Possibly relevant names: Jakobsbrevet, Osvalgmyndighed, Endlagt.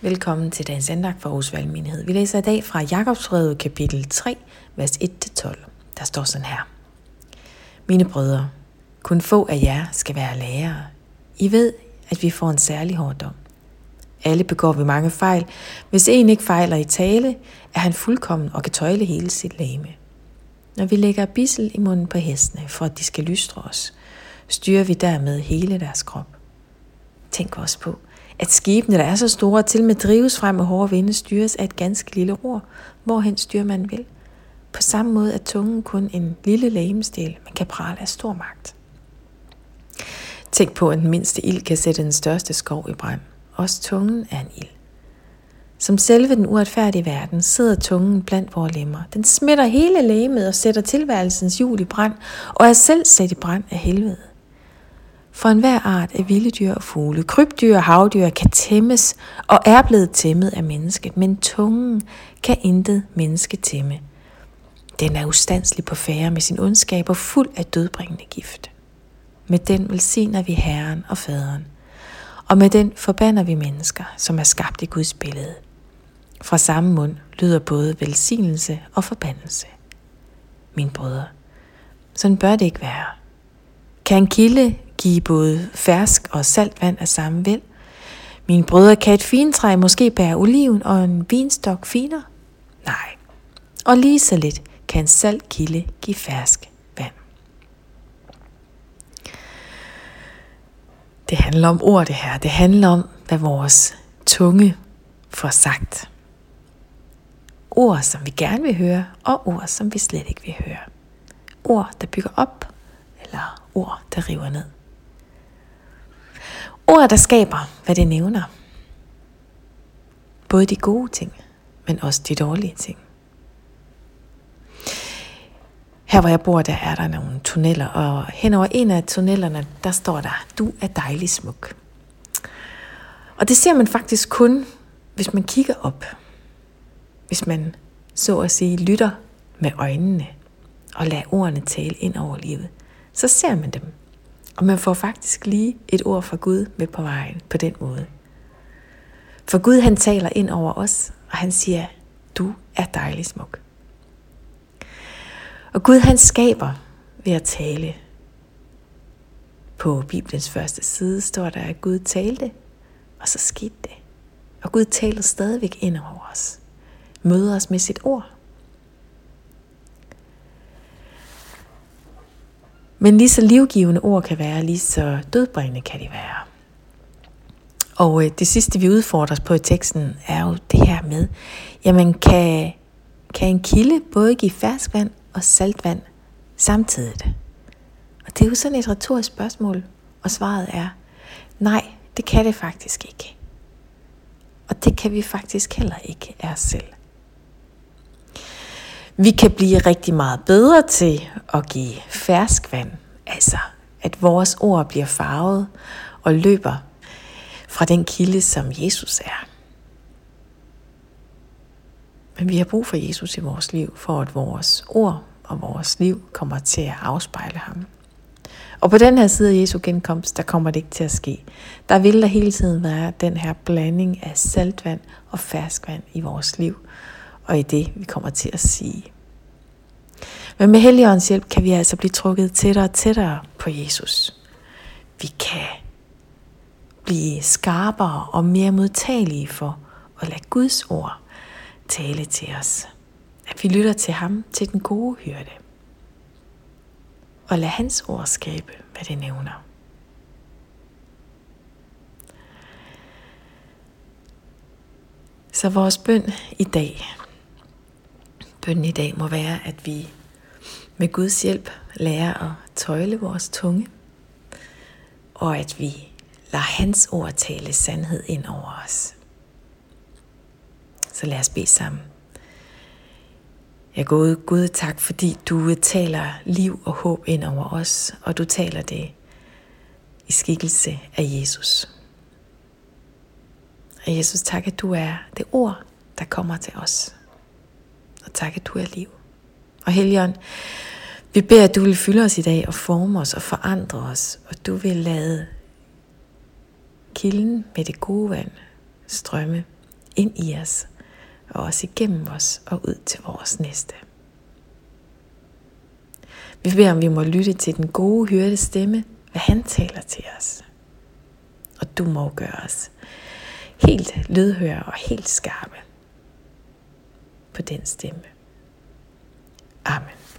Velkommen til dagens endlagt fra Osvalgmyndighed. Vi læser i dag fra Jakobsbrevet kapitel 3, vers 1-12. Der står sådan her. Mine brødre, kun få af jer skal være lærere. I ved, at vi får en særlig hård dom. Alle begår vi mange fejl. Hvis en ikke fejler i tale, er han fuldkommen og kan tøjle hele sit legeme. Når vi lægger bidsel i munden på hestene, for at de skal lystre os, styrer vi dermed hele deres krop. Tænk også på, at skibene, der er så store, til med drives frem med hårde vinde, styres af et ganske lille ror, hvorhen styrer man vil. På samme måde er tungen kun en lille legemsdel, man kan prale af stor magt. Tænk på, at den mindste ild kan sætte den største skov i brand. Også tungen er en ild. Som selve den uretfærdige verden sidder tungen blandt vores lemmer. Den smitter hele legemet og sætter tilværelsens hjul i brand, og er selv sat i brand af helvede. For enhver art af vilde dyr og fugle, krybdyr og havdyr kan tæmmes og er blevet tæmmet af mennesket, men tungen kan intet menneske tæmme. Den er ustandelig på færde med sin ondskab og fuld af dødbringende gift. Med den velsigner vi Herren og Faderen, og med den forbander vi mennesker, som er skabt i Guds billede. Fra samme mund lyder både velsignelse og forbandelse. Mine brødre, sådan bør det ikke være. Kan en kilde give både fersk og saltvand af samme væld? Mine brødre, kan et fintræ måske bære oliven og en vinstok finer? Nej. Og lige så lidt kan en saltkilde give fersk vand. Det handler om ord, det her. Det handler om, hvad vores tunge får sagt. Ord, som vi gerne vil høre, og ord, som vi slet ikke vil høre. Ord, der bygger op, eller ord, der river ned. Ord, der skaber, hvad det nævner. Både de gode ting, men også de dårlige ting. Her hvor jeg bor, der er der nogle tunneller, og henover en af tunnellerne, der står der, du er dejlig smuk. Og det ser man faktisk kun, hvis man kigger op. Hvis man, så at sige, lytter med øjnene, og lader ordene tale ind over livet. Så ser man dem. Og man får faktisk lige et ord fra Gud med på vejen på den måde. For Gud han taler ind over os, og han siger, du er dejlig smuk. Og Gud han skaber ved at tale. På Bibelens første side står der, at Gud talte, og så skete det. Og Gud taler stadigvæk ind over os. Møder os med sit ord. Men lige så livgivende ord kan være, lige så dødbringende kan de være. Og det sidste, vi udfordres på i teksten, er jo det her med, jamen kan en kilde både give ferskvand og saltvand samtidig? Og det er jo sådan et retorisk spørgsmål, og svaret er, nej, det kan det faktisk ikke. Og det kan vi faktisk heller ikke af os selv. Vi kan blive rigtig meget bedre til at give ferskvand, altså at vores ord bliver farvet og løber fra den kilde, som Jesus er. Men vi har brug for Jesus i vores liv, for at vores ord og vores liv kommer til at afspejle ham. Og på den her side af Jesu genkomst, der kommer det ikke til at ske. Der vil der hele tiden være den her blanding af saltvand og ferskvand i vores liv. Og i det, vi kommer til at sige. Men med Helligåndens hjælp kan vi altså blive trukket tættere og tættere på Jesus. Vi kan blive skarpere og mere modtagelige for at lade Guds ord tale til os. At vi lytter til ham, til den gode hyrde. Og lad hans ord skabe, hvad det nævner. Så vores bøn i dag må være, at vi med Guds hjælp lærer at tøjle vores tunge, og at vi lader hans ord tale sandhed ind over os. Så lad os bede sammen. Ja, Gud, tak fordi du taler liv og håb ind over os, og du taler det i skikkelse af Jesus. Og Jesus, tak at du er det ord, der kommer til os. Og tak, at du er liv. Og Helligånd, vi beder, at du vil fylde os i dag og forme os og forandre os. Og du vil lade kilden med det gode vand strømme ind i os, og også igennem os og ud til vores næste. Vi beder, om vi må lytte til den gode hyrdes stemme, hvad han taler til os. Og du må gøre os helt lydhøre og helt skarpe på den stemme. Amen.